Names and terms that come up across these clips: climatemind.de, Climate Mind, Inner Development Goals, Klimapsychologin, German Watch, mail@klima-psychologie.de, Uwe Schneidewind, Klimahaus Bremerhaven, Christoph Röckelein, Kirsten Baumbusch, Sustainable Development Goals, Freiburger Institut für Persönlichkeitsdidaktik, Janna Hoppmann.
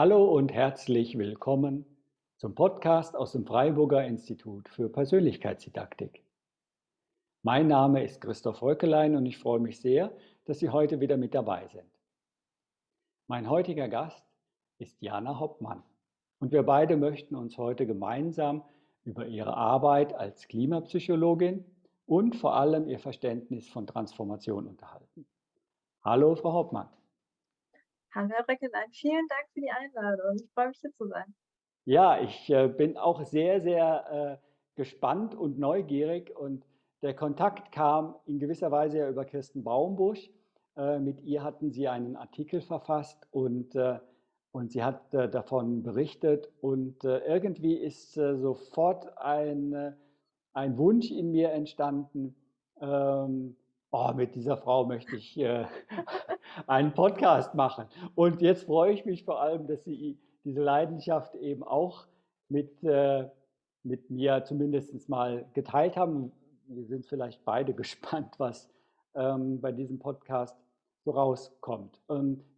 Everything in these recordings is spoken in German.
Hallo und herzlich willkommen zum Podcast aus dem Freiburger Institut für Persönlichkeitsdidaktik. Mein Name ist Christoph Röckelein und ich freue mich sehr, dass Sie heute wieder mit dabei sind. Mein heutiger Gast ist Janna Hoppmann und wir beide möchten uns heute gemeinsam über ihre Arbeit als Klimapsychologin und vor allem ihr Verständnis von Transformation unterhalten. Hallo, Frau Hoppmann. Hallo, Herr Röckelein, vielen Dank für die Einladung. Ich freue mich, hier zu sein. Ja, ich bin auch sehr, sehr gespannt und neugierig. Und der Kontakt kam in gewisser Weise ja über Kirsten Baumbusch. Mit ihr hatten Sie einen Artikel verfasst und sie hat davon berichtet. Und irgendwie ist sofort ein Wunsch in mir entstanden, mit dieser Frau möchte ich einen Podcast machen. Und jetzt freue ich mich vor allem, dass Sie diese Leidenschaft eben auch mit mir zumindest mal geteilt haben. Wir sind vielleicht beide gespannt, was bei diesem Podcast so rauskommt.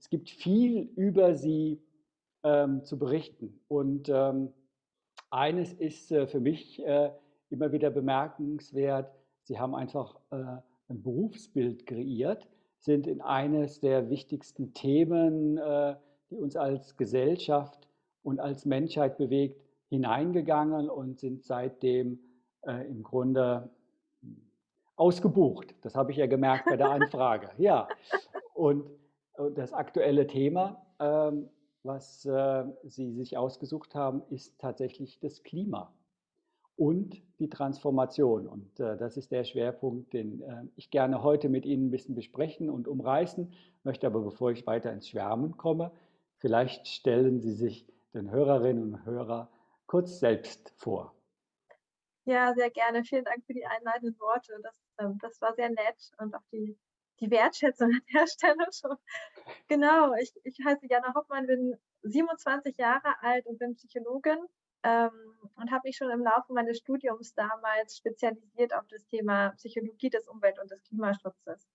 Es gibt viel über Sie zu berichten. Und eines ist für mich immer wieder bemerkenswert. Sie haben einfach ein Berufsbild kreiert, sind in eines der wichtigsten Themen, die uns als Gesellschaft und als Menschheit bewegt, hineingegangen und sind seitdem im Grunde ausgebucht. Das habe ich ja gemerkt bei der Anfrage. Ja, und das aktuelle Thema, was Sie sich ausgesucht haben, ist tatsächlich das Klima und die Transformation. Und das ist der Schwerpunkt, den ich gerne heute mit Ihnen ein bisschen besprechen und umreißen möchte. Aber bevor ich weiter ins Schwärmen komme, vielleicht stellen Sie sich den Hörerinnen und Hörern kurz selbst vor. Ja, sehr gerne. Vielen Dank für die einleitenden Worte. Das war sehr nett und auch die Wertschätzung an der Stelle schon. Genau, ich heiße Janna Hoppmann, bin 27 Jahre alt und bin Psychologin. Und habe mich schon im Laufe meines Studiums damals spezialisiert auf das Thema Psychologie des Umwelt- und des Klimaschutzes.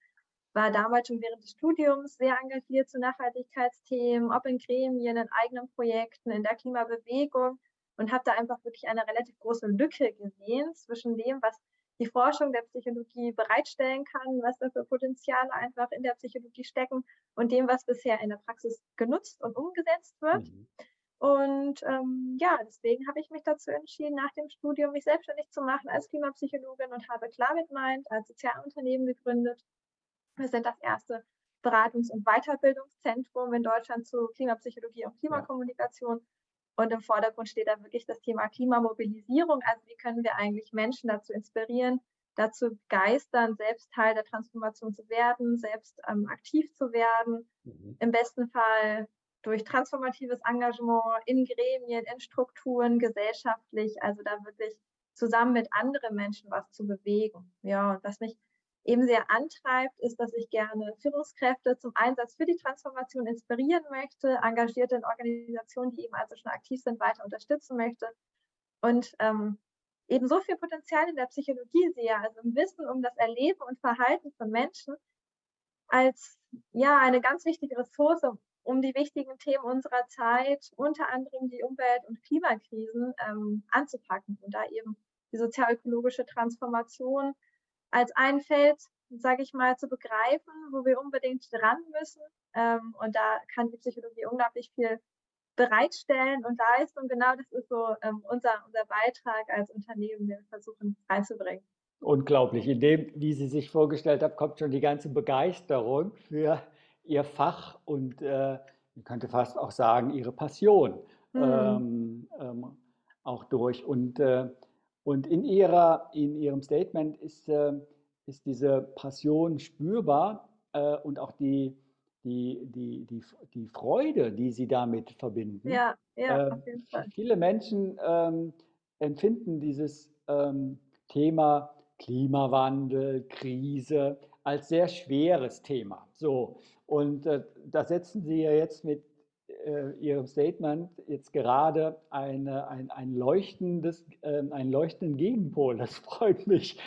War damals schon während des Studiums sehr engagiert zu Nachhaltigkeitsthemen, ob in Gremien, in eigenen Projekten, in der Klimabewegung und habe da einfach wirklich eine relativ große Lücke gesehen zwischen dem, was die Forschung der Psychologie bereitstellen kann, was da für Potenziale einfach in der Psychologie stecken und dem, was bisher in der Praxis genutzt und umgesetzt wird. Mhm. Und deswegen habe ich mich dazu entschieden, nach dem Studium mich selbstständig zu machen als Klimapsychologin und habe Climate Mind als Sozialunternehmen gegründet. Wir sind das erste Beratungs- und Weiterbildungszentrum in Deutschland zu Klimapsychologie und Klimakommunikation. Ja. Und im Vordergrund steht da wirklich das Thema Klimamobilisierung. Also wie können wir eigentlich Menschen dazu inspirieren, dazu begeistern, selbst Teil der Transformation zu werden, selbst aktiv zu werden, im besten Fall durch transformatives Engagement in Gremien, in Strukturen, gesellschaftlich, also da wirklich zusammen mit anderen Menschen was zu bewegen. Ja, und was mich eben sehr antreibt, ist, dass ich gerne Führungskräfte zum Einsatz für die Transformation inspirieren möchte, engagierte in Organisationen, die eben also schon aktiv sind, weiter unterstützen möchte und eben so viel Potenzial in der Psychologie sehe, also im Wissen um das Erleben und Verhalten von Menschen als eine ganz wichtige Ressource, um die wichtigen Themen unserer Zeit, unter anderem die Umwelt- und Klimakrisen, anzupacken und da eben die sozialökologische Transformation als ein Feld, sage ich mal, zu begreifen, wo wir unbedingt dran müssen. Und da kann die Psychologie unglaublich viel bereitstellen und leisten. Und genau das ist so unser Beitrag als Unternehmen, den wir versuchen reinzubringen. Unglaublich. In dem, wie Sie sich vorgestellt haben, kommt schon die ganze Begeisterung für Ihr Fach und man könnte fast auch sagen, Ihre Passion auch durch. Und in Ihrem Statement ist diese Passion spürbar und auch die Freude, die Sie damit verbinden. Ja, auf jeden Fall. Viele Menschen empfinden dieses Thema Klimawandel, Krise als sehr schweres Thema. So, und da setzen Sie ja jetzt mit Ihrem Statement jetzt gerade einen leuchtenden Gegenpol. Das freut mich.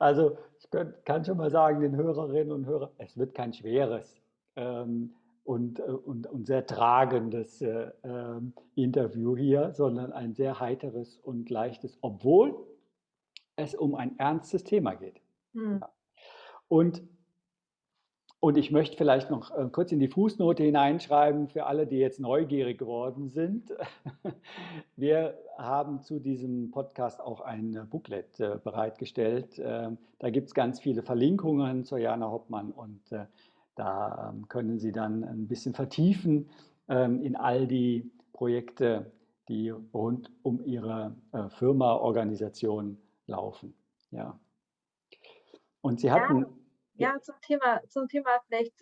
Also ich kann schon mal sagen, den Hörerinnen und Hörern, es wird kein schweres und sehr tragendes Interview hier, sondern ein sehr heiteres und leichtes, obwohl es um ein ernstes Thema geht. Hm. Und ich möchte vielleicht noch kurz in die Fußnote hineinschreiben, für alle, die jetzt neugierig geworden sind. Wir haben zu diesem Podcast auch ein Booklet bereitgestellt. Da gibt es ganz viele Verlinkungen zur Janna Hoppmann und da können Sie dann ein bisschen vertiefen in all die Projekte, die rund um Ihre Firma, Organisation laufen. Ja. Und Sie hatten... Ja, zum Thema vielleicht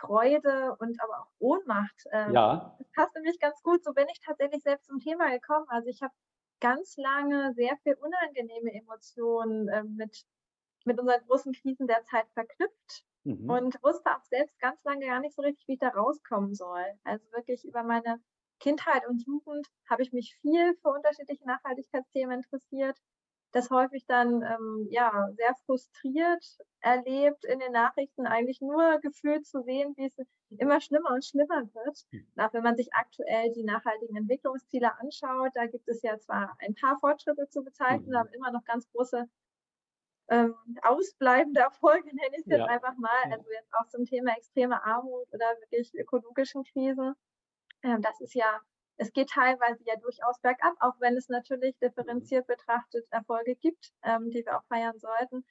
Freude und aber auch Ohnmacht. Ja. Das passt nämlich ganz gut. So bin ich tatsächlich selbst zum Thema gekommen. Also ich habe ganz lange sehr viel unangenehme Emotionen mit unseren großen Krisen der Zeit verknüpft und wusste auch selbst ganz lange gar nicht so richtig, wie ich da rauskommen soll. Also wirklich über meine Kindheit und Jugend habe ich mich viel für unterschiedliche Nachhaltigkeitsthemen interessiert. Das häufig dann ja, sehr frustriert erlebt, in den Nachrichten eigentlich nur gefühlt zu sehen, wie es immer schlimmer und schlimmer wird. Auch wenn man sich aktuell die nachhaltigen Entwicklungsziele anschaut, da gibt es ja zwar ein paar Fortschritte zu bezeichnen, aber immer noch ganz große ausbleibende Erfolge, nenne ich es jetzt einfach mal. Also jetzt auch zum Thema extreme Armut oder wirklich ökologischen Krisen. Das ist ja... Es geht teilweise ja durchaus bergab, auch wenn es natürlich differenziert betrachtet Erfolge gibt, die wir auch feiern sollten.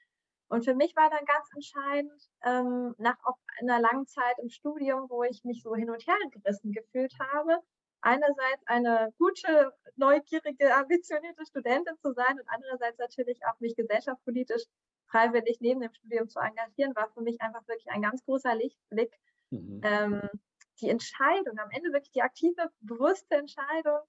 Und für mich war dann ganz entscheidend, nach auch einer langen Zeit im Studium, wo ich mich so hin und her gerissen gefühlt habe, einerseits eine gute, neugierige, ambitionierte Studentin zu sein und andererseits natürlich auch mich gesellschaftspolitisch freiwillig neben dem Studium zu engagieren, war für mich einfach wirklich ein ganz großer Lichtblick, die Entscheidung, am Ende wirklich die aktive, bewusste Entscheidung,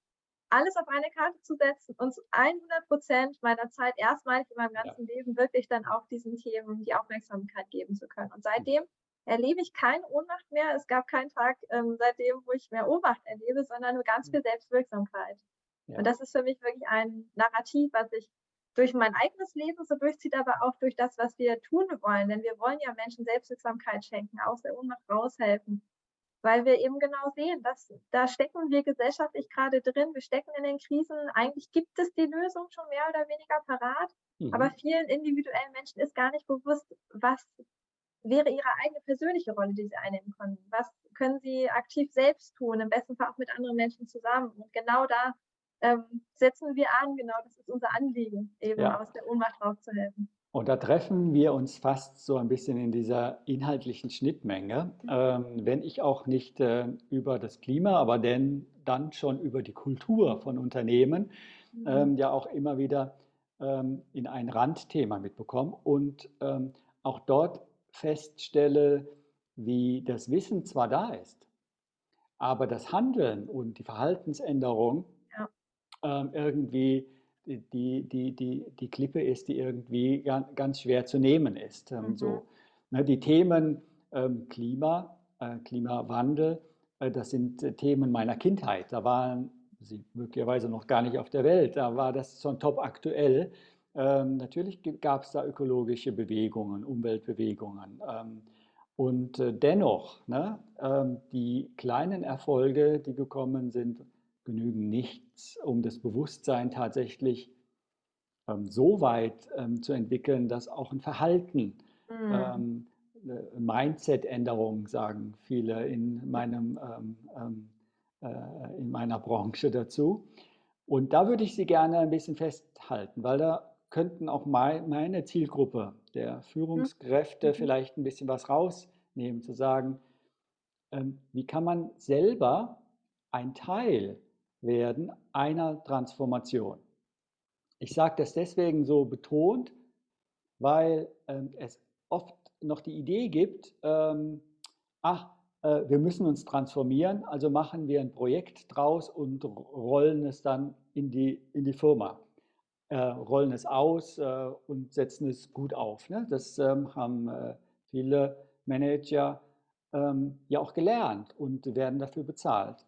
alles auf eine Karte zu setzen und zu 100% meiner Zeit erstmalig in meinem ganzen Leben wirklich dann auch diesen Themen die Aufmerksamkeit geben zu können. Und seitdem erlebe ich keine Ohnmacht mehr. Es gab keinen Tag seitdem, wo ich mehr Ohnmacht erlebe, sondern nur ganz viel Selbstwirksamkeit. Ja. Und das ist für mich wirklich ein Narrativ, was ich durch mein eigenes Leben so durchzieht, aber auch durch das, was wir tun wollen. Denn wir wollen ja Menschen Selbstwirksamkeit schenken, aus der Ohnmacht raushelfen. Weil wir eben genau sehen, dass da stecken wir gesellschaftlich gerade drin, wir stecken in den Krisen, eigentlich gibt es die Lösung schon mehr oder weniger parat, aber vielen individuellen Menschen ist gar nicht bewusst, was wäre ihre eigene persönliche Rolle, die sie einnehmen können. Was können sie aktiv selbst tun, im besten Fall auch mit anderen Menschen zusammen. Und genau da setzen wir an, genau das ist unser Anliegen, eben aus der Ohnmacht rauszuhelfen. Und da treffen wir uns fast so ein bisschen in dieser inhaltlichen Schnittmenge, wenn ich auch nicht über das Klima, aber dann schon über die Kultur von Unternehmen, ja auch immer wieder in ein Randthema mitbekomme und auch dort feststelle, wie das Wissen zwar da ist, aber das Handeln und die Verhaltensänderung irgendwie die Klippe ist, die irgendwie ganz schwer zu nehmen ist. So, ne, die Themen Klima, Klimawandel, das sind Themen meiner Kindheit. Da waren sie möglicherweise noch gar nicht auf der Welt. Da war das schon top aktuell. Natürlich gab es da ökologische Bewegungen, Umweltbewegungen. Und dennoch, ne, die kleinen Erfolge, die gekommen sind, genügen nichts, um das Bewusstsein tatsächlich so weit zu entwickeln, dass auch ein Verhalten, Mindset-Änderung, sagen viele in meiner Branche dazu. Und da würde ich Sie gerne ein bisschen festhalten, weil da könnten auch meine Zielgruppe der Führungskräfte vielleicht ein bisschen was rausnehmen, zu sagen, wie kann man selber ein Teil werden einer Transformation. Ich sage das deswegen so betont, weil es oft noch die Idee gibt, wir müssen uns transformieren, also machen wir ein Projekt draus und rollen es dann in die Firma, rollen es aus und setzen es gut auf. Ne? Das haben viele Manager ja auch gelernt und werden dafür bezahlt.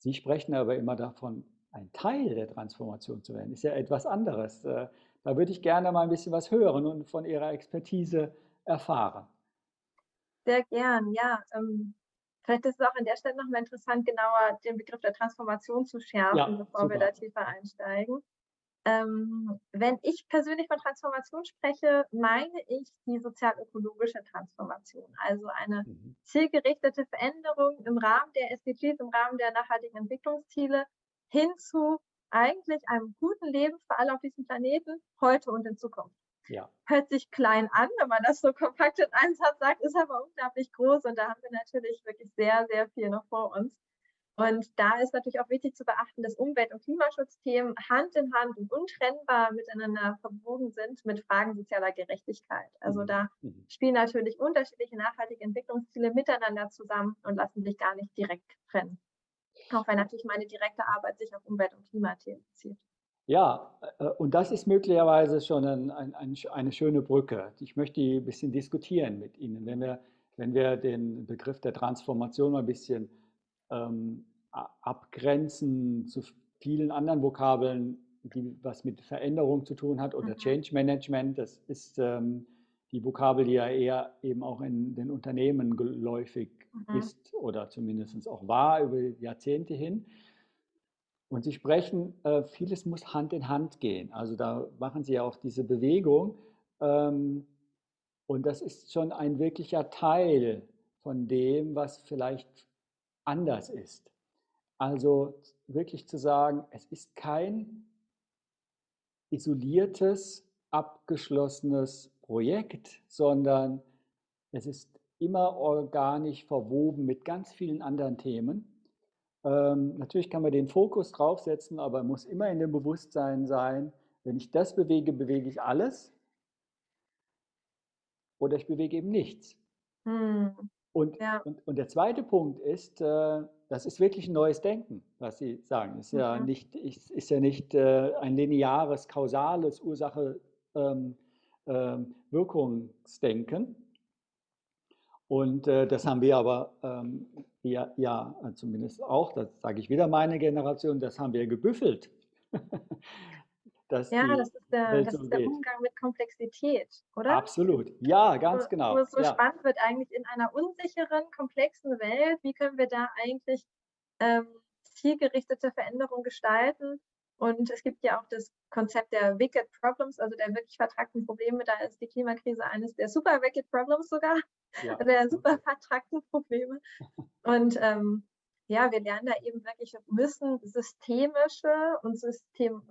Sie sprechen aber immer davon, ein Teil der Transformation zu werden. Ist ja etwas anderes. Da würde ich gerne mal ein bisschen was hören und von Ihrer Expertise erfahren. Sehr gern, ja. Vielleicht ist es auch an der Stelle nochmal interessant, genauer den Begriff der Transformation zu schärfen, bevor wir da tiefer einsteigen. Wenn ich persönlich von Transformation spreche, meine ich die sozial-ökologische Transformation, also eine zielgerichtete Veränderung im Rahmen der SDGs, im Rahmen der nachhaltigen Entwicklungsziele hin zu eigentlich einem guten Leben für alle auf diesem Planeten, heute und in Zukunft. Ja. Hört sich klein an, wenn man das so kompakt in einem Satz sagt, ist aber unglaublich groß und da haben wir natürlich wirklich sehr, sehr viel noch vor uns. Und da ist natürlich auch wichtig zu beachten, dass Umwelt- und Klimaschutzthemen Hand in Hand und untrennbar miteinander verwoben sind mit Fragen sozialer Gerechtigkeit. Also da spielen natürlich unterschiedliche nachhaltige Entwicklungsziele miteinander zusammen und lassen sich gar nicht direkt trennen. Auch wenn natürlich meine direkte Arbeit sich auf Umwelt- und Klimathemen bezieht. Ja, und das ist möglicherweise schon eine schöne Brücke. Ich möchte ein bisschen diskutieren mit Ihnen, wenn wir den Begriff der Transformation mal ein bisschen abgrenzen zu vielen anderen Vokabeln, die was mit Veränderung zu tun hat, oder Change Management. Das ist die Vokabel, die ja eher eben auch in den Unternehmen geläufig ist oder zumindest auch war über Jahrzehnte hin. Und Sie sprechen, vieles muss Hand in Hand gehen. Also da machen Sie ja auch diese Bewegung. Und das ist schon ein wirklicher Teil von dem, was vielleicht anders ist. Also wirklich zu sagen, es ist kein isoliertes, abgeschlossenes Projekt, sondern es ist immer organisch verwoben mit ganz vielen anderen Themen. Natürlich kann man den Fokus draufsetzen, aber muss immer in dem Bewusstsein sein, wenn ich das bewege, bewege ich alles oder ich bewege eben nichts. Und der zweite Punkt ist, das ist wirklich ein neues Denken, was Sie sagen. Es ist ja nicht, ein lineares, kausales Ursache-Wirkungsdenken. Und das haben wir aber, zumindest auch, das sage ich wieder, meine Generation, das haben wir gebüffelt. Das ist der Umgang mit Komplexität, oder? Absolut, ja, ganz genau. Wo es so spannend wird eigentlich in einer unsicheren, komplexen Welt, wie können wir da eigentlich zielgerichtete Veränderung gestalten? Und es gibt ja auch das Konzept der Wicked Problems, also der wirklich vertragten Probleme. Da ist die Klimakrise eines der super Wicked Problems sogar, der super vertragten Probleme. Und wir lernen da eben wirklich, wir müssen systemische und systemisch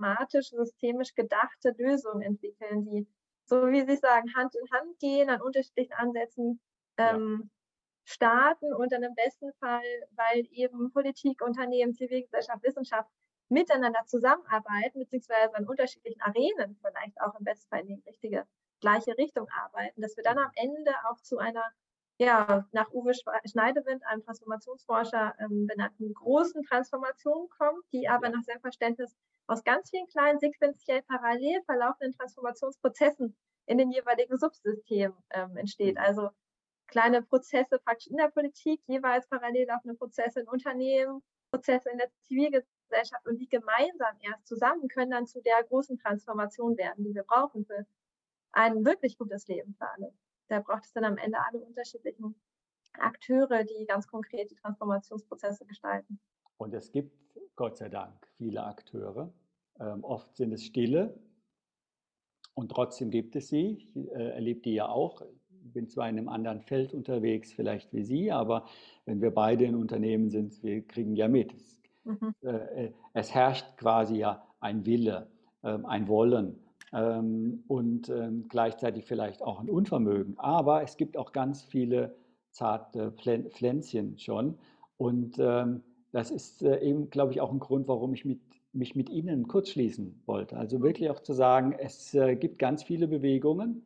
gedachte Lösungen entwickeln, die, so wie Sie sagen, Hand in Hand gehen, an unterschiedlichen Ansätzen starten und dann im besten Fall, weil eben Politik, Unternehmen, Zivilgesellschaft, Wissenschaft miteinander zusammenarbeiten, beziehungsweise an unterschiedlichen Arenen vielleicht auch im besten Fall in die gleiche Richtung arbeiten, dass wir dann am Ende auch zu einer, nach Uwe Schneidewind, einem Transformationsforscher benannten großen Transformation kommt, die aber nach seinem Verständnis aus ganz vielen kleinen, sequenziell parallel verlaufenden Transformationsprozessen in den jeweiligen Subsystemen entsteht. Also kleine Prozesse praktisch in der Politik, jeweils parallel laufende Prozesse in Unternehmen, Prozesse in der Zivilgesellschaft, und die gemeinsam erst zusammen können dann zu der großen Transformation werden, die wir brauchen für ein wirklich gutes Leben für alle. Da braucht es dann am Ende alle unterschiedlichen Akteure, die ganz konkret die Transformationsprozesse gestalten. Und es gibt, Gott sei Dank, viele Akteure. Oft sind es stille und trotzdem gibt es sie. Ich erlebe die ja auch. Ich bin zwar in einem anderen Feld unterwegs, vielleicht wie Sie, aber wenn wir beide in Unternehmen sind, wir kriegen ja mit. Es herrscht quasi ja ein Wille, ein Wollen und gleichzeitig vielleicht auch ein Unvermögen. Aber es gibt auch ganz viele zarte Pflänzchen schon. Und das ist eben, glaube ich, auch ein Grund, warum ich mich mit Ihnen kurzschließen wollte. Also wirklich auch zu sagen, es gibt ganz viele Bewegungen.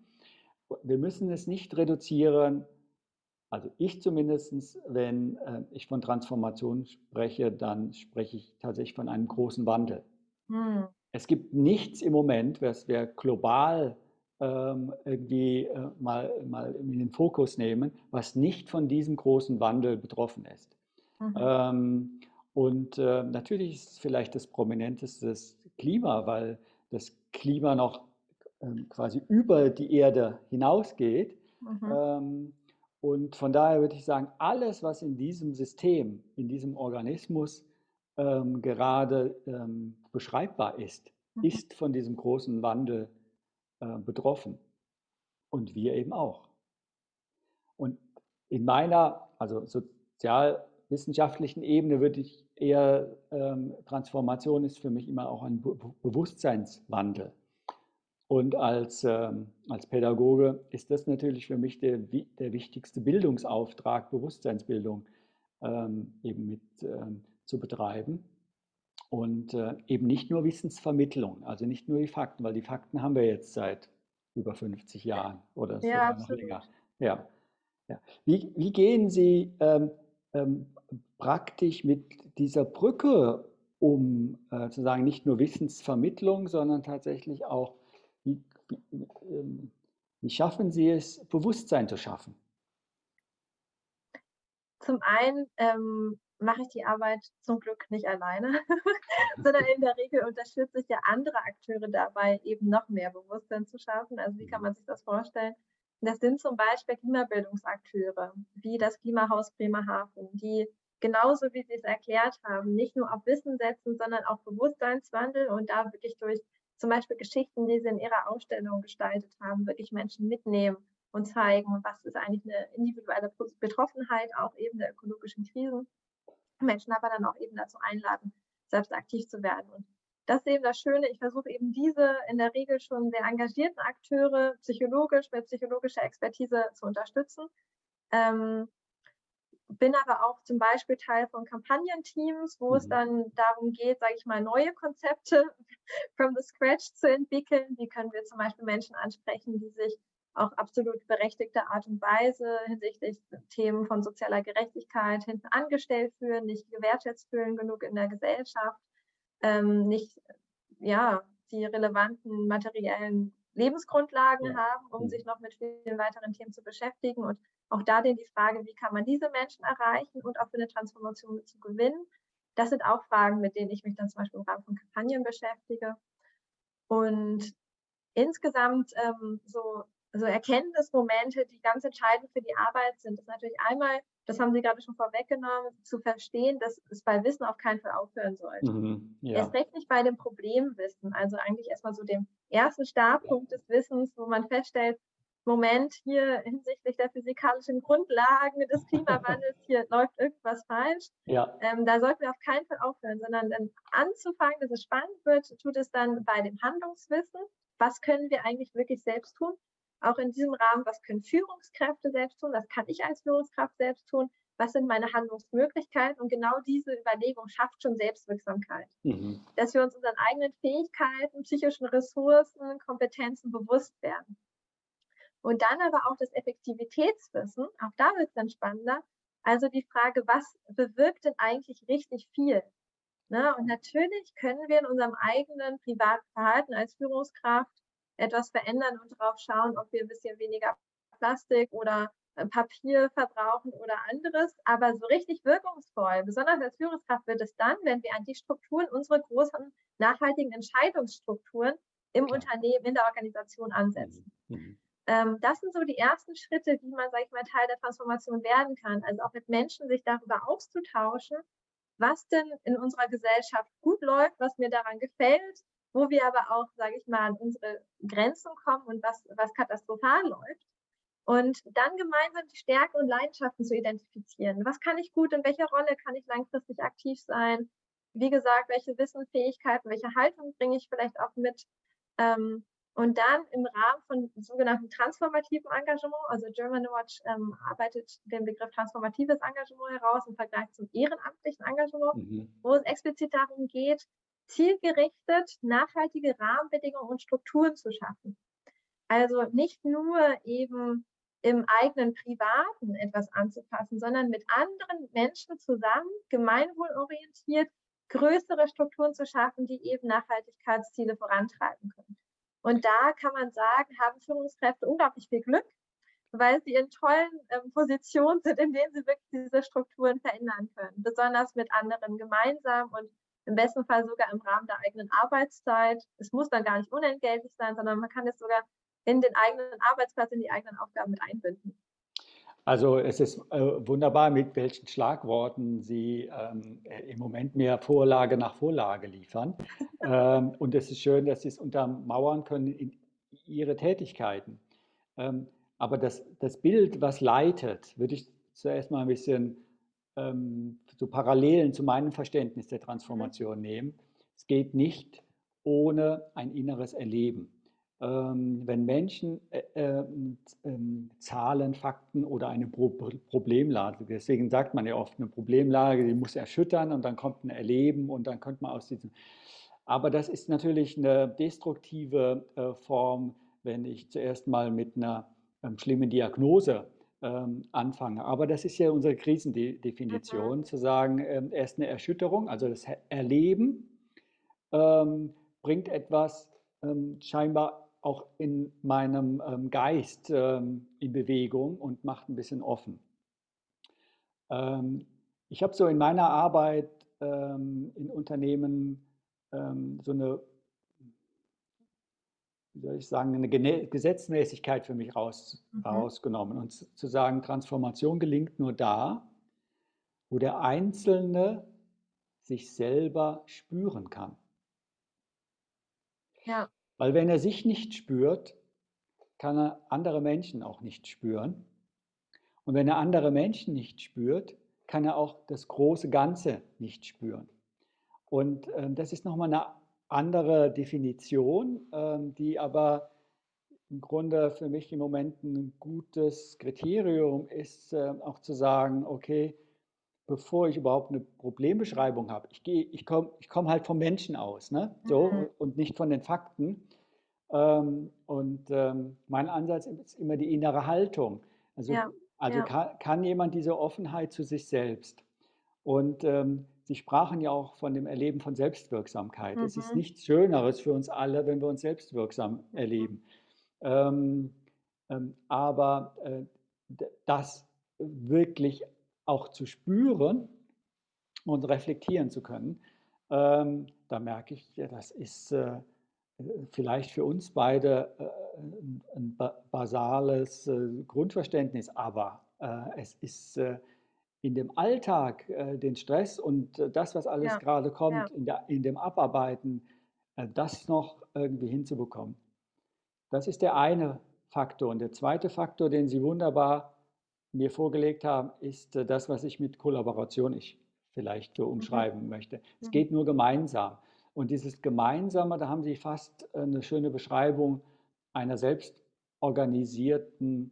Wir müssen es nicht reduzieren, also ich zumindest, wenn ich von Transformation spreche, dann spreche ich tatsächlich von einem großen Wandel. Es gibt nichts im Moment, was wir global irgendwie mal in den Fokus nehmen, was nicht von diesem großen Wandel betroffen ist. Natürlich ist vielleicht das Prominenteste das Klima, weil das Klima noch quasi über die Erde hinausgeht. Und von daher würde ich sagen, alles, was in diesem System, in diesem Organismus gerade beschreibbar ist, ist von diesem großen Wandel betroffen. Und wir eben auch. Und in meiner, also sozialwissenschaftlichen Ebene würde ich eher, Transformation ist für mich immer auch ein Bewusstseinswandel. Und als Pädagoge ist das natürlich für mich der wichtigste Bildungsauftrag, Bewusstseinsbildung eben mit zu betreiben. Und eben nicht nur Wissensvermittlung, also nicht nur die Fakten, weil die Fakten haben wir jetzt seit über 50 Jahren oder sogar noch länger. Ja. Ja. Wie gehen Sie praktisch mit dieser Brücke um, zu sagen, nicht nur Wissensvermittlung, sondern tatsächlich auch, wie schaffen Sie es, Bewusstsein zu schaffen? Zum einen mache ich die Arbeit zum Glück nicht alleine, sondern in der Regel unterstütze ich ja andere Akteure dabei, eben noch mehr Bewusstsein zu schaffen. Also wie kann man sich das vorstellen? Das sind zum Beispiel Klimabildungsakteure, wie das Klimahaus Bremerhaven, die genauso wie Sie es erklärt haben, nicht nur auf Wissen setzen, sondern auch Bewusstseinswandel und da wirklich durch zum Beispiel Geschichten, die Sie in Ihrer Ausstellung gestaltet haben, wirklich Menschen mitnehmen und zeigen, was ist eigentlich eine individuelle Betroffenheit, auch eben der ökologischen Krisen. Menschen aber dann auch eben dazu einladen, selbst aktiv zu werden. Und das ist eben das Schöne, ich versuche eben diese in der Regel schon sehr engagierten Akteure psychologisch, mit psychologischer Expertise zu unterstützen. Bin aber auch zum Beispiel Teil von Kampagnenteams, wo es dann darum geht, sage ich mal, neue Konzepte from the scratch zu entwickeln. Wie können wir zum Beispiel Menschen ansprechen, die sich auf absolut berechtigte Art und Weise hinsichtlich Themen von sozialer Gerechtigkeit hinten angestellt fühlen, nicht gewertschätzt fühlen genug in der Gesellschaft, nicht ja, die relevanten materiellen Lebensgrundlagen haben, um sich noch mit vielen weiteren Themen zu beschäftigen. Und auch da die Frage, wie kann man diese Menschen erreichen und auch für eine Transformation zu gewinnen. Das sind auch Fragen, mit denen ich mich dann zum Beispiel im Rahmen von Kampagnen beschäftige. Und insgesamt so Erkenntnismomente, die ganz entscheidend für die Arbeit sind, ist natürlich einmal, das haben Sie gerade schon vorweggenommen, zu verstehen, dass es bei Wissen auf keinen Fall aufhören sollte. Ja. Erst recht nicht bei dem Problemwissen, also eigentlich erstmal so dem ersten Startpunkt des Wissens, wo man feststellt, Moment, hier hinsichtlich der physikalischen Grundlagen des Klimawandels, hier läuft irgendwas falsch. Ja. Da sollten wir auf keinen Fall aufhören, sondern dann anzufangen, dass es spannend wird, tut es dann bei dem Handlungswissen. Was können wir eigentlich wirklich selbst tun? Auch in diesem Rahmen, was können Führungskräfte selbst tun? Was kann ich als Führungskraft selbst tun? Was sind meine Handlungsmöglichkeiten? Und genau diese Überlegung schafft schon Selbstwirksamkeit. Dass wir uns unseren eigenen Fähigkeiten, psychischen Ressourcen, Kompetenzen bewusst werden. Und dann aber auch das Effektivitätswissen, auch da wird es dann spannender. Also die Frage, was bewirkt denn eigentlich richtig viel? Na, und natürlich können wir in unserem eigenen privaten Verhalten als Führungskraft etwas verändern und darauf schauen, ob wir ein bisschen weniger Plastik oder Papier verbrauchen oder anderes. Aber so richtig wirkungsvoll, besonders als Führungskraft, wird es dann, wenn wir an die Strukturen, unsere großen nachhaltigen Entscheidungsstrukturen im Unternehmen, in der Organisation ansetzen. Das sind so die ersten Schritte, wie man, sage ich mal, Teil der Transformation werden kann. Also auch mit Menschen sich darüber auszutauschen, was denn in unserer Gesellschaft gut läuft, was mir daran gefällt, wo wir aber auch, sage ich mal, an unsere Grenzen kommen und was katastrophal läuft. Und dann gemeinsam die Stärken und Leidenschaften zu identifizieren. Was kann ich gut, in welcher Rolle kann ich langfristig aktiv sein? Wie gesagt, welche Wissensfähigkeiten, welche Haltung bringe ich vielleicht auch mit? Und dann im Rahmen von sogenanntem transformativem Engagement, also German Watch arbeitet den Begriff transformatives Engagement heraus im Vergleich zum ehrenamtlichen Engagement, wo es explizit darum geht, zielgerichtet nachhaltige Rahmenbedingungen und Strukturen zu schaffen. Also nicht nur eben im eigenen Privaten etwas anzupassen, sondern mit anderen Menschen zusammen, gemeinwohlorientiert, größere Strukturen zu schaffen, die eben Nachhaltigkeitsziele vorantreiben können. Und da kann man sagen, haben Führungskräfte unglaublich viel Glück, weil sie in tollen Positionen sind, in denen sie wirklich diese Strukturen verändern können, besonders mit anderen gemeinsam und im besten Fall sogar im Rahmen der eigenen Arbeitszeit. Es muss dann gar nicht unentgeltlich sein, sondern man kann es sogar in den eigenen Arbeitsplatz, in die eigenen Aufgaben mit einbinden. Also es ist wunderbar, mit welchen Schlagworten Sie im Moment mehr Vorlage nach Vorlage liefern. Und es ist schön, dass Sie es untermauern können in Ihre Tätigkeiten. Aber das Bild, was leitet, würde ich zuerst mal ein bisschen so Parallelen zu meinem Verständnis der Transformation nehmen. Es geht nicht ohne ein inneres Erleben. Wenn Menschen Zahlen, Fakten oder eine Problemlage, deswegen sagt man ja oft, eine Problemlage, die muss erschüttern und dann kommt ein Erleben und dann könnte man aus diesem... Aber das ist natürlich eine destruktive Form, wenn ich zuerst mal mit einer schlimmen Diagnose anfange. Aber das ist ja unsere Krisendefinition, zu sagen, erst eine Erschütterung, also das Erleben bringt etwas scheinbar auch in meinem Geist in Bewegung und macht ein bisschen offen. Ich habe so in meiner Arbeit in Unternehmen so eine, wie soll ich sagen, eine Gesetzmäßigkeit für mich rausgenommen und zu sagen, Transformation gelingt nur da, wo der Einzelne sich selber spüren kann. Ja. Weil wenn er sich nicht spürt, kann er andere Menschen auch nicht spüren. Und wenn er andere Menschen nicht spürt, kann er auch das große Ganze nicht spüren. Und das ist nochmal eine andere Definition, die aber im Grunde für mich im Moment ein gutes Kriterium ist, auch zu sagen, okay, bevor ich überhaupt eine Problembeschreibung habe, ich komme halt vom Menschen aus, ne? So, und nicht von den Fakten. Mein Ansatz ist immer die innere Haltung. Also, kann jemand diese Offenheit zu sich selbst? Und Sie sprachen ja auch von dem Erleben von Selbstwirksamkeit. Es ist nichts Schöneres für uns alle, wenn wir uns selbstwirksam erleben. Das wirklich auch zu spüren und reflektieren zu können, da merke ich, ja, das ist vielleicht für uns beide ein basales Grundverständnis, aber es ist in dem Alltag, den Stress und das, was alles gerade kommt, in dem Abarbeiten, das noch irgendwie hinzubekommen. Das ist der eine Faktor. Und der zweite Faktor, den Sie wunderbar mir vorgelegt haben, ist das, was ich mit Kollaboration vielleicht so umschreiben möchte. Es geht nur gemeinsam. Und dieses Gemeinsame, da haben Sie fast eine schöne Beschreibung einer selbstorganisierten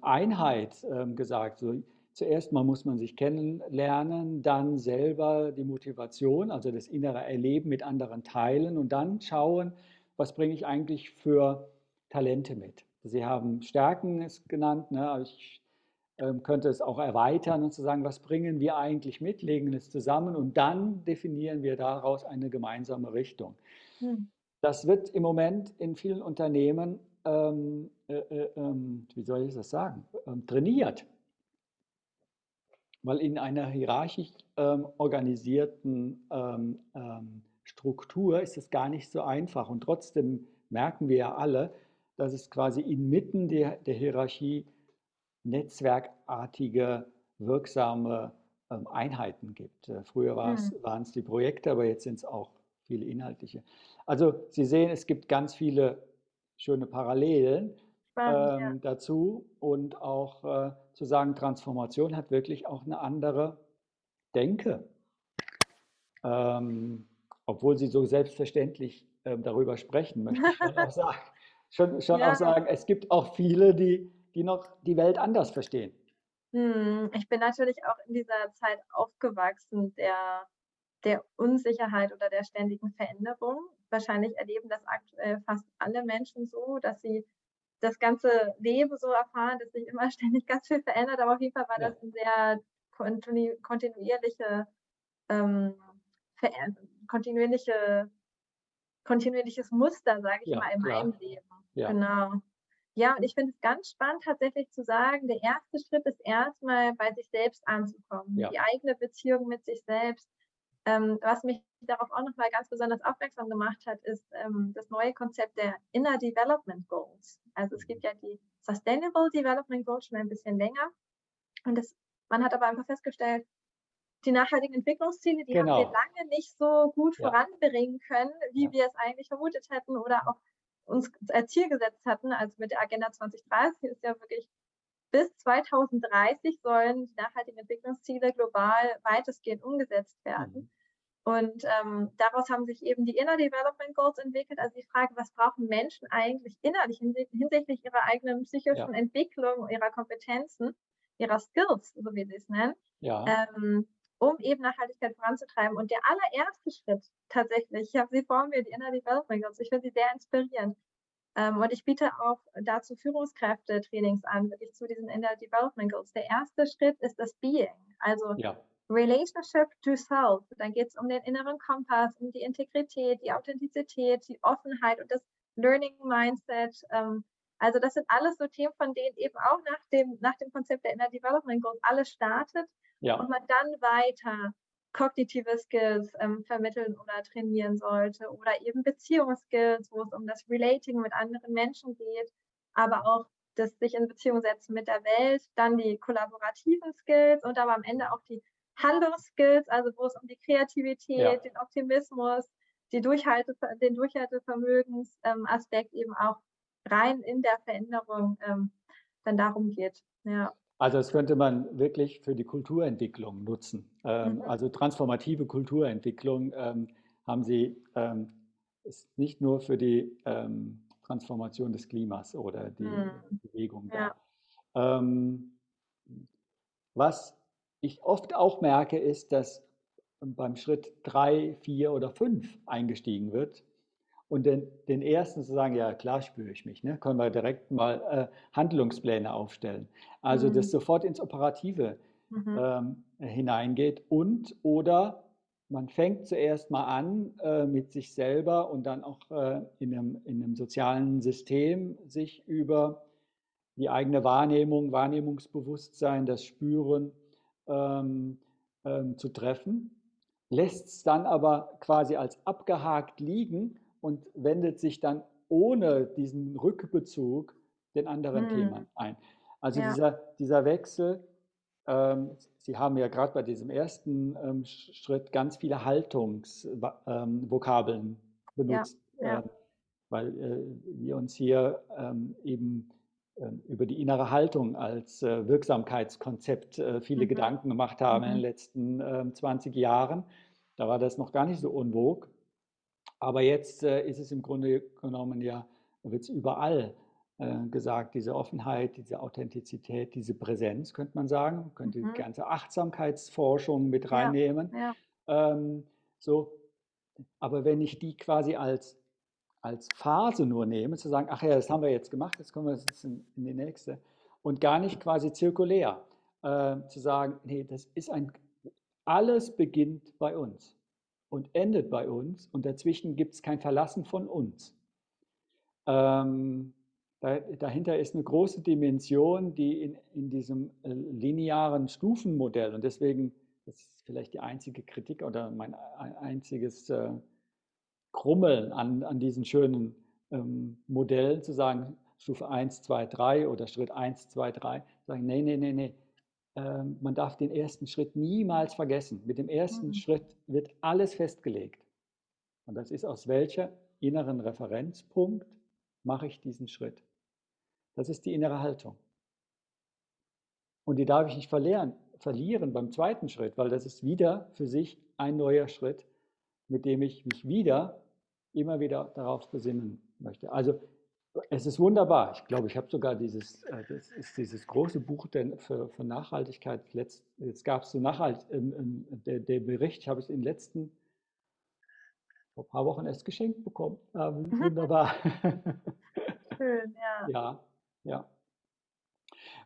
Einheit gesagt. So, zuerst mal muss man sich kennenlernen, dann selber die Motivation, also das innere Erleben mit anderen teilen und dann schauen, was bringe ich eigentlich für Talente mit. Sie haben Stärken genannt, ne? Aber ich könnte es auch erweitern und zu sagen, was bringen wir eigentlich mit, legen es zusammen und dann definieren wir daraus eine gemeinsame Richtung. Das wird im Moment in vielen Unternehmen, wie soll ich das sagen, trainiert. Weil in einer hierarchisch organisierten Struktur ist es gar nicht so einfach. Und trotzdem merken wir ja alle, dass es quasi inmitten der Hierarchie netzwerkartige, wirksame Einheiten gibt. Früher waren es die Projekte, aber jetzt sind es auch viele inhaltliche. Also Sie sehen, es gibt ganz viele schöne Parallelen dazu und auch zu sagen, Transformation hat wirklich auch eine andere Denke. Obwohl Sie so selbstverständlich darüber sprechen, möchte ich schon auch sagen. Schon auch sagen, es gibt auch viele, die noch die Welt anders verstehen. Ich bin natürlich auch in dieser Zeit aufgewachsen, der Unsicherheit oder der ständigen Veränderung. Wahrscheinlich erleben das aktuell fast alle Menschen so, dass sie das ganze Leben so erfahren, dass sich immer ständig ganz viel verändert. Aber auf jeden Fall war das eine sehr kontinuierliches Muster, sage ich mal, in meinem Leben. Ja. Genau. Ja, und ich finde es ganz spannend, tatsächlich zu sagen, der erste Schritt ist erstmal bei sich selbst anzukommen, die eigene Beziehung mit sich selbst Was mich darauf auch nochmal ganz besonders aufmerksam gemacht hat, ist das neue Konzept der Inner Development Goals. Also es gibt ja die Sustainable Development Goals schon ein bisschen länger. Und man hat aber einfach festgestellt, die nachhaltigen Entwicklungsziele, die haben wir lange nicht so gut voranbringen können, wie wir es eigentlich vermutet hätten oder auch uns als Ziel gesetzt hatten. Also mit der Agenda 2030 ist ja wirklich, bis 2030 sollen die nachhaltigen Entwicklungsziele global weitestgehend umgesetzt werden. Und daraus haben sich eben die Inner Development Goals entwickelt. Also die Frage, was brauchen Menschen eigentlich innerlich hinsichtlich ihrer eigenen psychischen Entwicklung, ihrer Kompetenzen, ihrer Skills, so wie sie es nennen, um eben Nachhaltigkeit voranzutreiben. Und der allererste Schritt tatsächlich, ich habe sie vor mir, die Inner Development Goals, ich finde sie sehr inspirierend. Und ich biete auch dazu Führungskräftetrainings an, wirklich zu diesen Inner Development Goals. Der erste Schritt ist das Being, also Relationship to Self. Dann geht es um den inneren Kompass, um die Integrität, die Authentizität, die Offenheit und das Learning Mindset. Also das sind alles so Themen, von denen eben auch nach dem Konzept der Inner Development Goals alles startet und man dann weiter kognitive Skills vermitteln oder trainieren sollte oder eben Beziehungsskills, wo es um das Relating mit anderen Menschen geht, aber auch das sich in Beziehung setzen mit der Welt, dann die kollaborativen Skills und aber am Ende auch die Handlungsskills, also wo es um die Kreativität, den Optimismus, den Durchhaltevermögensaspekt eben auch rein in der Veränderung dann darum geht. Ja. Also das könnte man wirklich für die Kulturentwicklung nutzen. Also transformative Kulturentwicklung haben Sie ist nicht nur für die Transformation des Klimas oder die Bewegung da. Was ich oft auch merke, ist, dass beim Schritt 3, 4 oder 5 eingestiegen wird. Und den ersten zu sagen, ja klar spüre ich mich, ne? Können wir direkt mal Handlungspläne aufstellen. Also das sofort ins Operative hineingeht und oder man fängt zuerst mal an mit sich selber und dann auch in einem sozialen System sich über die eigene Wahrnehmung, Wahrnehmungsbewusstsein, das Spüren zu treffen, lässt es dann aber quasi als abgehakt liegen und wendet sich dann ohne diesen Rückbezug den anderen Themen ein. Also dieser Wechsel, Sie haben ja gerade bei diesem ersten Schritt ganz viele Haltungsvokabeln benutzt, weil wir uns hier eben über die innere Haltung als Wirksamkeitskonzept viele Gedanken gemacht haben in den letzten 20 Jahren. Da war das noch gar nicht so en vogue. Aber jetzt ist es im Grunde genommen ja, wird es überall gesagt, diese Offenheit, diese Authentizität, diese Präsenz, könnte man sagen, könnte die ganze Achtsamkeitsforschung mit reinnehmen. So. Aber wenn ich die quasi als Phase nur nehme, zu sagen, ach ja, das haben wir jetzt gemacht, jetzt kommen wir jetzt in die nächste, und gar nicht quasi zirkulär zu sagen, nee, das ist alles beginnt bei uns und endet bei uns und dazwischen gibt es kein Verlassen von uns. Dahinter ist eine große Dimension, die in diesem linearen Stufenmodell, und deswegen, das ist vielleicht die einzige Kritik oder mein einziges Krummeln an diesen schönen Modellen, zu sagen, Stufe 1, 2, 3 oder Schritt 1, 2, 3, sagen, nee. Man darf den ersten Schritt niemals vergessen. Mit dem ersten Schritt wird alles festgelegt. Und das ist, aus welcher inneren Referenzpunkt mache ich diesen Schritt. Das ist die innere Haltung. Und die darf ich nicht verlieren beim zweiten Schritt, weil das ist wieder für sich ein neuer Schritt, mit dem ich mich immer wieder darauf besinnen möchte. Also es ist wunderbar. Ich glaube, ich habe sogar dieses große Buch für Nachhaltigkeit. Jetzt gab es so der Bericht, ich habe es vor ein paar Wochen erst geschenkt bekommen. Wunderbar. Schön, ja.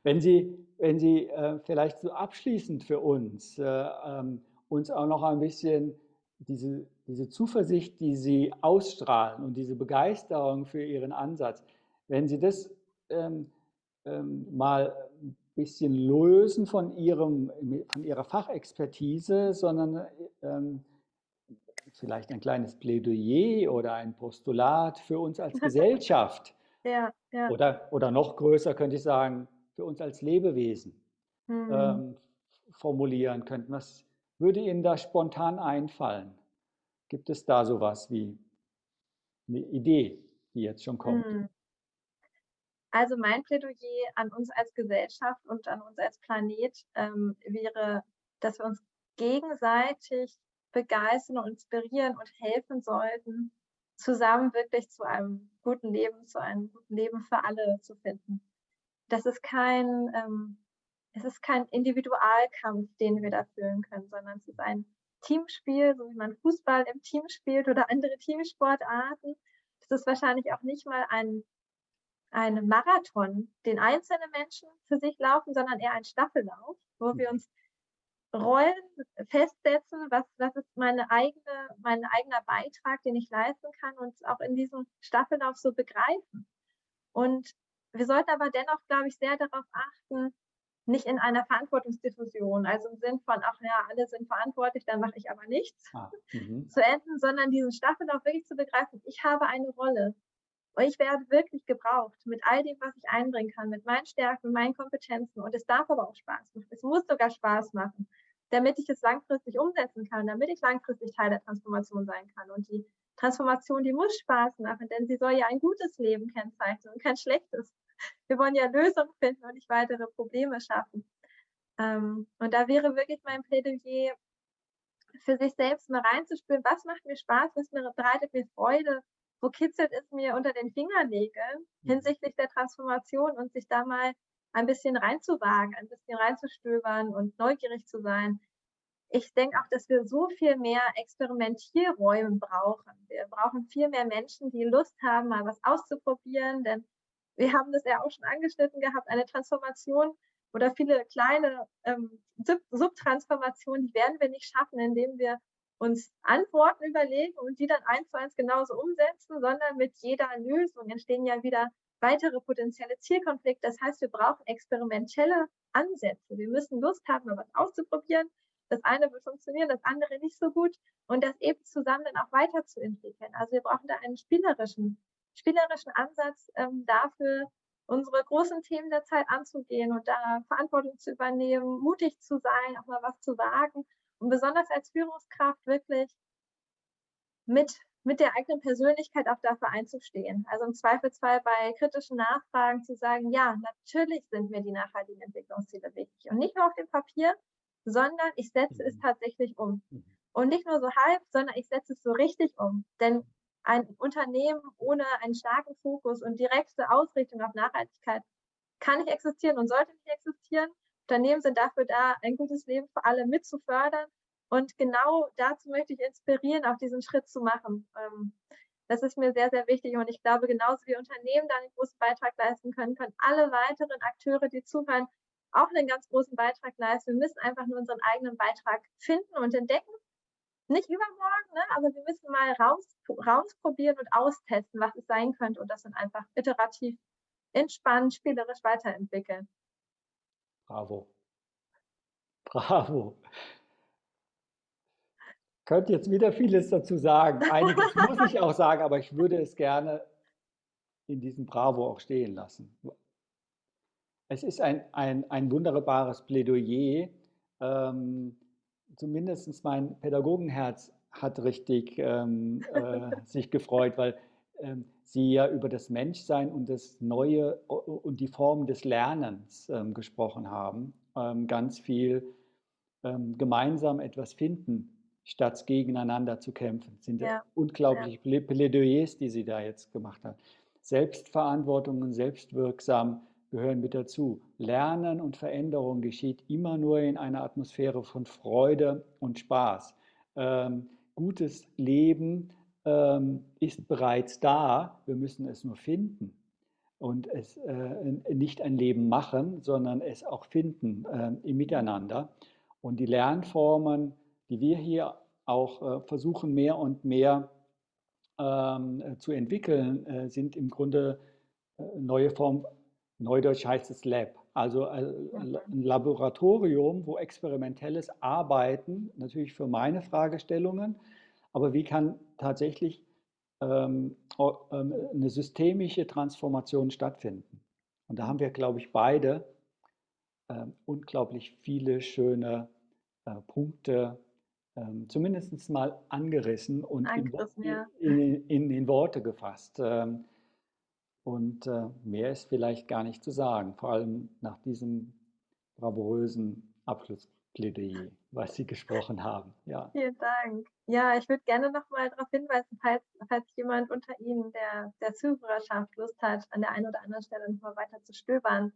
Wenn Sie vielleicht so abschließend für uns auch noch ein bisschen diese Zuversicht, die Sie ausstrahlen und diese Begeisterung für Ihren Ansatz, wenn Sie das mal ein bisschen lösen von Ihrer Fachexpertise, sondern vielleicht ein kleines Plädoyer oder ein Postulat für uns als Gesellschaft. Ja, ja. Oder noch größer könnte ich sagen, für uns als Lebewesen formulieren könnten. Was würde Ihnen da spontan einfallen? Gibt es da sowas wie eine Idee, die jetzt schon kommt? Also mein Plädoyer an uns als Gesellschaft und an uns als Planet wäre, dass wir uns gegenseitig begeistern und inspirieren und helfen sollten, zusammen wirklich zu einem guten Leben für alle zu finden. Das ist kein Individualkampf, den wir da führen können, sondern es ist ein Teamspiel, so wie man Fußball im Team spielt oder andere Teamsportarten. Das ist wahrscheinlich auch nicht mal ein Marathon, den einzelne Menschen für sich laufen, sondern eher ein Staffellauf, wo wir uns Rollen festsetzen, was ist mein eigener Beitrag, den ich leisten kann, und auch in diesem Staffellauf so begreifen. Und wir sollten aber dennoch, glaube ich, sehr darauf achten, nicht in einer Verantwortungsdiffusion, also im Sinn von, ach ja, alle sind verantwortlich, dann mache ich aber nichts, zu enden, sondern diesen Staffellauf wirklich zu begreifen, ich habe eine Rolle und ich werde wirklich gebraucht mit all dem, was ich einbringen kann, mit meinen Stärken, meinen Kompetenzen, und es darf aber auch Spaß machen, es muss sogar Spaß machen, damit ich es langfristig umsetzen kann, damit ich langfristig Teil der Transformation sein kann. Und die Transformation, die muss Spaß machen, denn sie soll ja ein gutes Leben kennzeichnen und kein schlechtes. Wir wollen ja Lösungen finden und nicht weitere Probleme schaffen. Und da wäre wirklich mein Plädoyer, für sich selbst mal reinzuspüren, was macht mir Spaß, was bereitet mir Freude, wo kitzelt es mir unter den Fingernägeln hinsichtlich der Transformation, und sich da mal ein bisschen reinzuwagen, ein bisschen reinzustöbern und neugierig zu sein. Ich denke auch, dass wir so viel mehr Experimentierräume brauchen. Wir brauchen viel mehr Menschen, die Lust haben, mal was auszuprobieren, denn wir haben das ja auch schon angeschnitten gehabt, eine Transformation oder viele kleine Subtransformationen, die werden wir nicht schaffen, indem wir uns Antworten überlegen und die dann eins zu eins genauso umsetzen, sondern mit jeder Lösung entstehen ja wieder weitere potenzielle Zielkonflikte. Das heißt, wir brauchen experimentelle Ansätze. Wir müssen Lust haben, mal was auszuprobieren. Das eine wird funktionieren, das andere nicht so gut, und das eben zusammen dann auch weiterzuentwickeln. Also wir brauchen da einen spielerischen Ansatz dafür, unsere großen Themen der Zeit anzugehen und da Verantwortung zu übernehmen, mutig zu sein, auch mal was zu wagen, und besonders als Führungskraft wirklich mit der eigenen Persönlichkeit auch dafür einzustehen. Also im Zweifelsfall bei kritischen Nachfragen zu sagen, ja, natürlich sind mir die nachhaltigen Entwicklungsziele wichtig, und nicht nur auf dem Papier, sondern ich setze es tatsächlich um. Und nicht nur so halb, sondern ich setze es so richtig um. Denn ein Unternehmen ohne einen starken Fokus und direkte Ausrichtung auf Nachhaltigkeit kann nicht existieren und sollte nicht existieren. Unternehmen sind dafür da, ein gutes Leben für alle mitzufördern. Und genau dazu möchte ich inspirieren, auch diesen Schritt zu machen. Das ist mir sehr, sehr wichtig. Und ich glaube, genauso wie Unternehmen da einen großen Beitrag leisten können, können alle weiteren Akteure, die zuhören, auch einen ganz großen Beitrag leisten. Wir müssen einfach nur unseren eigenen Beitrag finden und entdecken. Nicht übermorgen, ne? Aber wir müssen mal rausprobieren und austesten, was es sein könnte, und das dann einfach iterativ, entspannt, spielerisch weiterentwickeln. Bravo. Bravo. Ich könnte jetzt wieder vieles dazu sagen. Einiges muss ich auch sagen, aber ich würde es gerne in diesem Bravo auch stehen lassen. Es ist ein wunderbares Plädoyer. Zumindest mein Pädagogenherz hat richtig sich gefreut, weil Sie ja über das Menschsein und das Neue und die Form des Lernens gesprochen haben. Ganz viel gemeinsam etwas finden, statt gegeneinander zu kämpfen. Das sind ja unglaubliche Plädoyers, die Sie da jetzt gemacht haben. Selbstverantwortung und selbstwirksam gehören mit dazu. Lernen und Veränderung geschieht immer nur in einer Atmosphäre von Freude und Spaß. Gutes Leben ist bereits da, wir müssen es nur finden und es nicht ein Leben machen, sondern es auch finden im Miteinander. Und die Lernformen, die wir hier auch versuchen mehr und mehr zu entwickeln, sind im Grunde neue Formen. Neudeutsch heißt es Lab, also ein Laboratorium, wo experimentelles Arbeiten, natürlich für meine Fragestellungen, Aber wie kann tatsächlich eine systemische Transformation stattfinden? Und da haben wir, glaube ich, beide unglaublich viele schöne Punkte zumindest mal angerissen und in Worte gefasst. Und mehr ist vielleicht gar nicht zu sagen, vor allem nach diesem bravourösen Abschlussplädoyer, was Sie gesprochen haben. Ja. Vielen Dank. Ja, ich würde gerne noch mal darauf hinweisen, falls jemand unter Ihnen, der Zuhörerschaft, Lust hat, an der einen oder anderen Stelle noch mal weiter zu stöbern.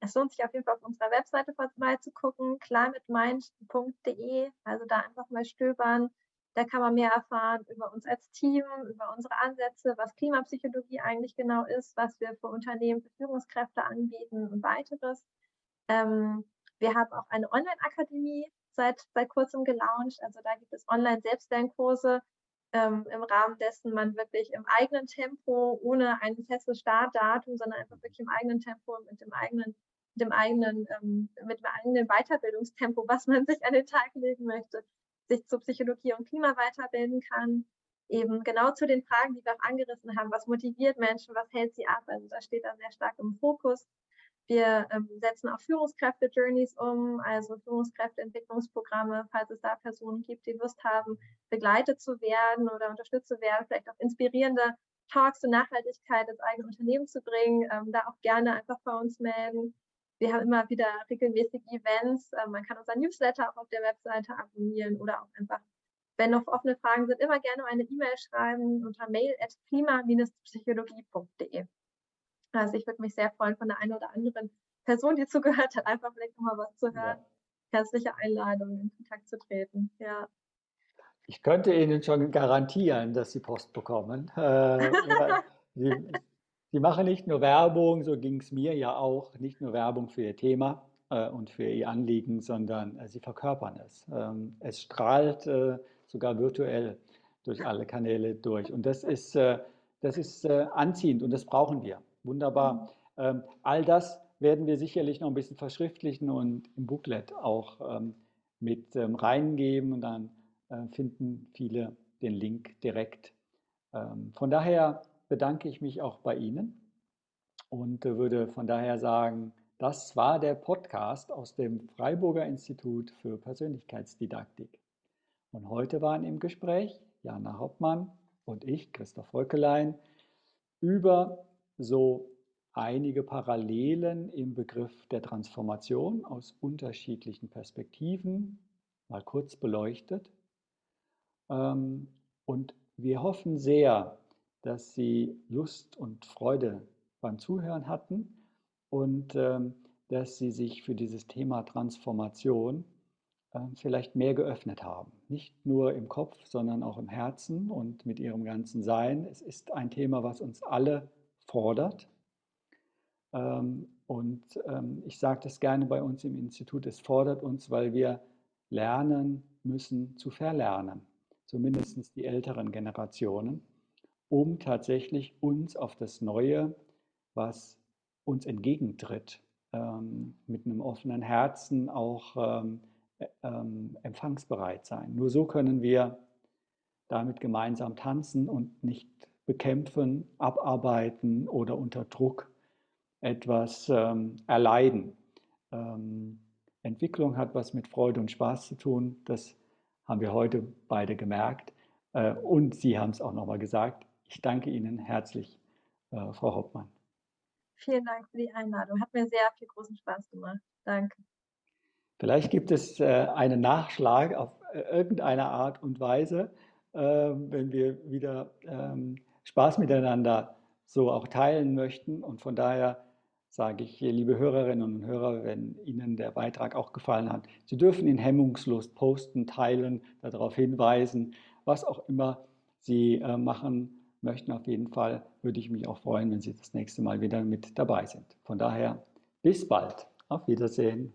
Es lohnt sich auf jeden Fall, auf unserer Webseite mal zu gucken, climatemind.de, also da einfach mal stöbern. Da kann man mehr erfahren über uns als Team, über unsere Ansätze, was Klimapsychologie eigentlich genau ist, was wir für Unternehmen, für Führungskräfte anbieten und weiteres. Wir haben auch eine Online-Akademie seit kurzem gelauncht. Also da gibt es Online-Selbstlernkurse, im Rahmen dessen man wirklich im eigenen Tempo, ohne ein festes Startdatum, sondern einfach wirklich im eigenen Tempo, mit dem eigenen Weiterbildungstempo, was man sich an den Tag legen möchte, sich zur Psychologie und Klima weiterbilden kann, eben genau zu den Fragen, die wir auch angerissen haben, was motiviert Menschen, was hält sie ab, also das steht da sehr stark im Fokus. Wir setzen auf Führungskräfte-Journeys um, also Führungskräfteentwicklungsprogramme, falls es da Personen gibt, die Lust haben, begleitet zu werden oder unterstützt zu werden, vielleicht auch inspirierende Talks zur Nachhaltigkeit ins eigene Unternehmen zu bringen, da auch gerne einfach bei uns melden. Wir haben immer wieder regelmäßige Events. Man kann unseren Newsletter auch auf der Webseite abonnieren oder auch einfach, wenn noch offene Fragen sind, immer gerne eine E-Mail schreiben unter mail@klima-psychologie.de. Also ich würde mich sehr freuen, von der einen oder anderen Person, die zugehört hat, einfach vielleicht nochmal was zu hören. Ja. Herzliche Einladung, in Kontakt zu treten. Ja. Ich könnte Ihnen schon garantieren, dass Sie Post bekommen. Sie machen nicht nur Werbung, so ging es mir ja auch, nicht nur Werbung für Ihr Thema und für Ihr Anliegen, sondern Sie verkörpern es. Es strahlt sogar virtuell durch alle Kanäle durch. Und das ist anziehend und das brauchen wir. Wunderbar. All das werden wir sicherlich noch ein bisschen verschriftlichen und im Booklet auch mit reingeben. Und dann finden viele den Link direkt. Von daher bedanke ich mich auch bei Ihnen und würde von daher sagen, das war der Podcast aus dem Freiburger Institut für Persönlichkeitsdidaktik. Und heute waren im Gespräch Janna Hoppmann und ich, Christoph Röckelein, über so einige Parallelen im Begriff der Transformation aus unterschiedlichen Perspektiven, mal kurz beleuchtet. Und wir hoffen sehr, dass Sie Lust und Freude beim Zuhören hatten und dass Sie sich für dieses Thema Transformation vielleicht mehr geöffnet haben. Nicht nur im Kopf, sondern auch im Herzen und mit Ihrem ganzen Sein. Es ist ein Thema, was uns alle fordert. Und ich sage das gerne bei uns im Institut, es fordert uns, weil wir lernen müssen zu verlernen, zumindest die älteren Generationen, um tatsächlich uns auf das Neue, was uns entgegentritt, mit einem offenen Herzen auch empfangsbereit sein. Nur so können wir damit gemeinsam tanzen und nicht bekämpfen, abarbeiten oder unter Druck etwas erleiden. Entwicklung hat was mit Freude und Spaß zu tun, das haben wir heute beide gemerkt und Sie haben es auch nochmal gesagt. Ich danke Ihnen herzlich, Frau Hoppmann. Vielen Dank für die Einladung, hat mir sehr viel großen Spaß gemacht. Danke. Vielleicht gibt es einen Nachschlag auf irgendeine Art und Weise, wenn wir wieder Spaß miteinander so auch teilen möchten. Und von daher sage ich, liebe Hörerinnen und Hörer, wenn Ihnen der Beitrag auch gefallen hat, Sie dürfen ihn hemmungslos posten, teilen, darauf hinweisen, was auch immer Sie machen möchten. Auf jeden Fall würde ich mich auch freuen, wenn Sie das nächste Mal wieder mit dabei sind. Von daher bis bald. Auf Wiedersehen.